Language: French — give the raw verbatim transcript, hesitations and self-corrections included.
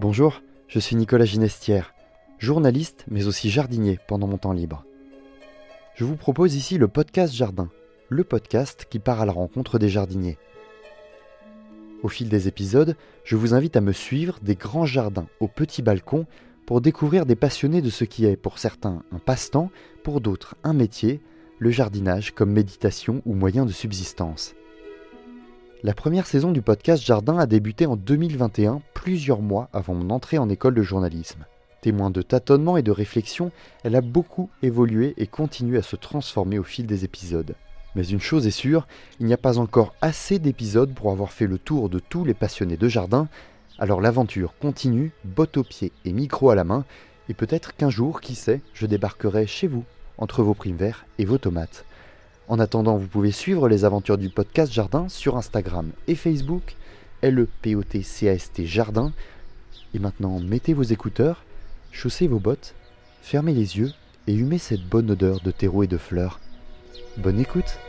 Bonjour, je suis Nicolas Ginestière, journaliste mais aussi jardinier pendant mon temps libre. Je vous propose ici le Pot'cast Jardin, le podcast qui part à la rencontre des jardiniers. Au fil des épisodes, je vous invite à me suivre des grands jardins aux petits balcons pour découvrir des passionnés de ce qui est pour certains un passe-temps, pour d'autres un métier, le jardinage comme méditation ou moyen de subsistance. La première saison du podcast Jardin a débuté en deux mille vingt et un, plusieurs mois avant mon entrée en école de journalisme. Témoin de tâtonnements et de réflexions, elle a beaucoup évolué et continue à se transformer au fil des épisodes. Mais une chose est sûre, il n'y a pas encore assez d'épisodes pour avoir fait le tour de tous les passionnés de jardin, alors l'aventure continue, botte aux pieds et micro à la main, et peut-être qu'un jour, qui sait, je débarquerai chez vous, entre vos primes verts et vos tomates. En attendant, vous pouvez suivre les aventures du podcast Jardin sur Instagram et Facebook, L E P O T C A S T Jardin. Et maintenant, mettez vos écouteurs, chaussez vos bottes, fermez les yeux et humez cette bonne odeur de terreau et de fleurs. Bonne écoute!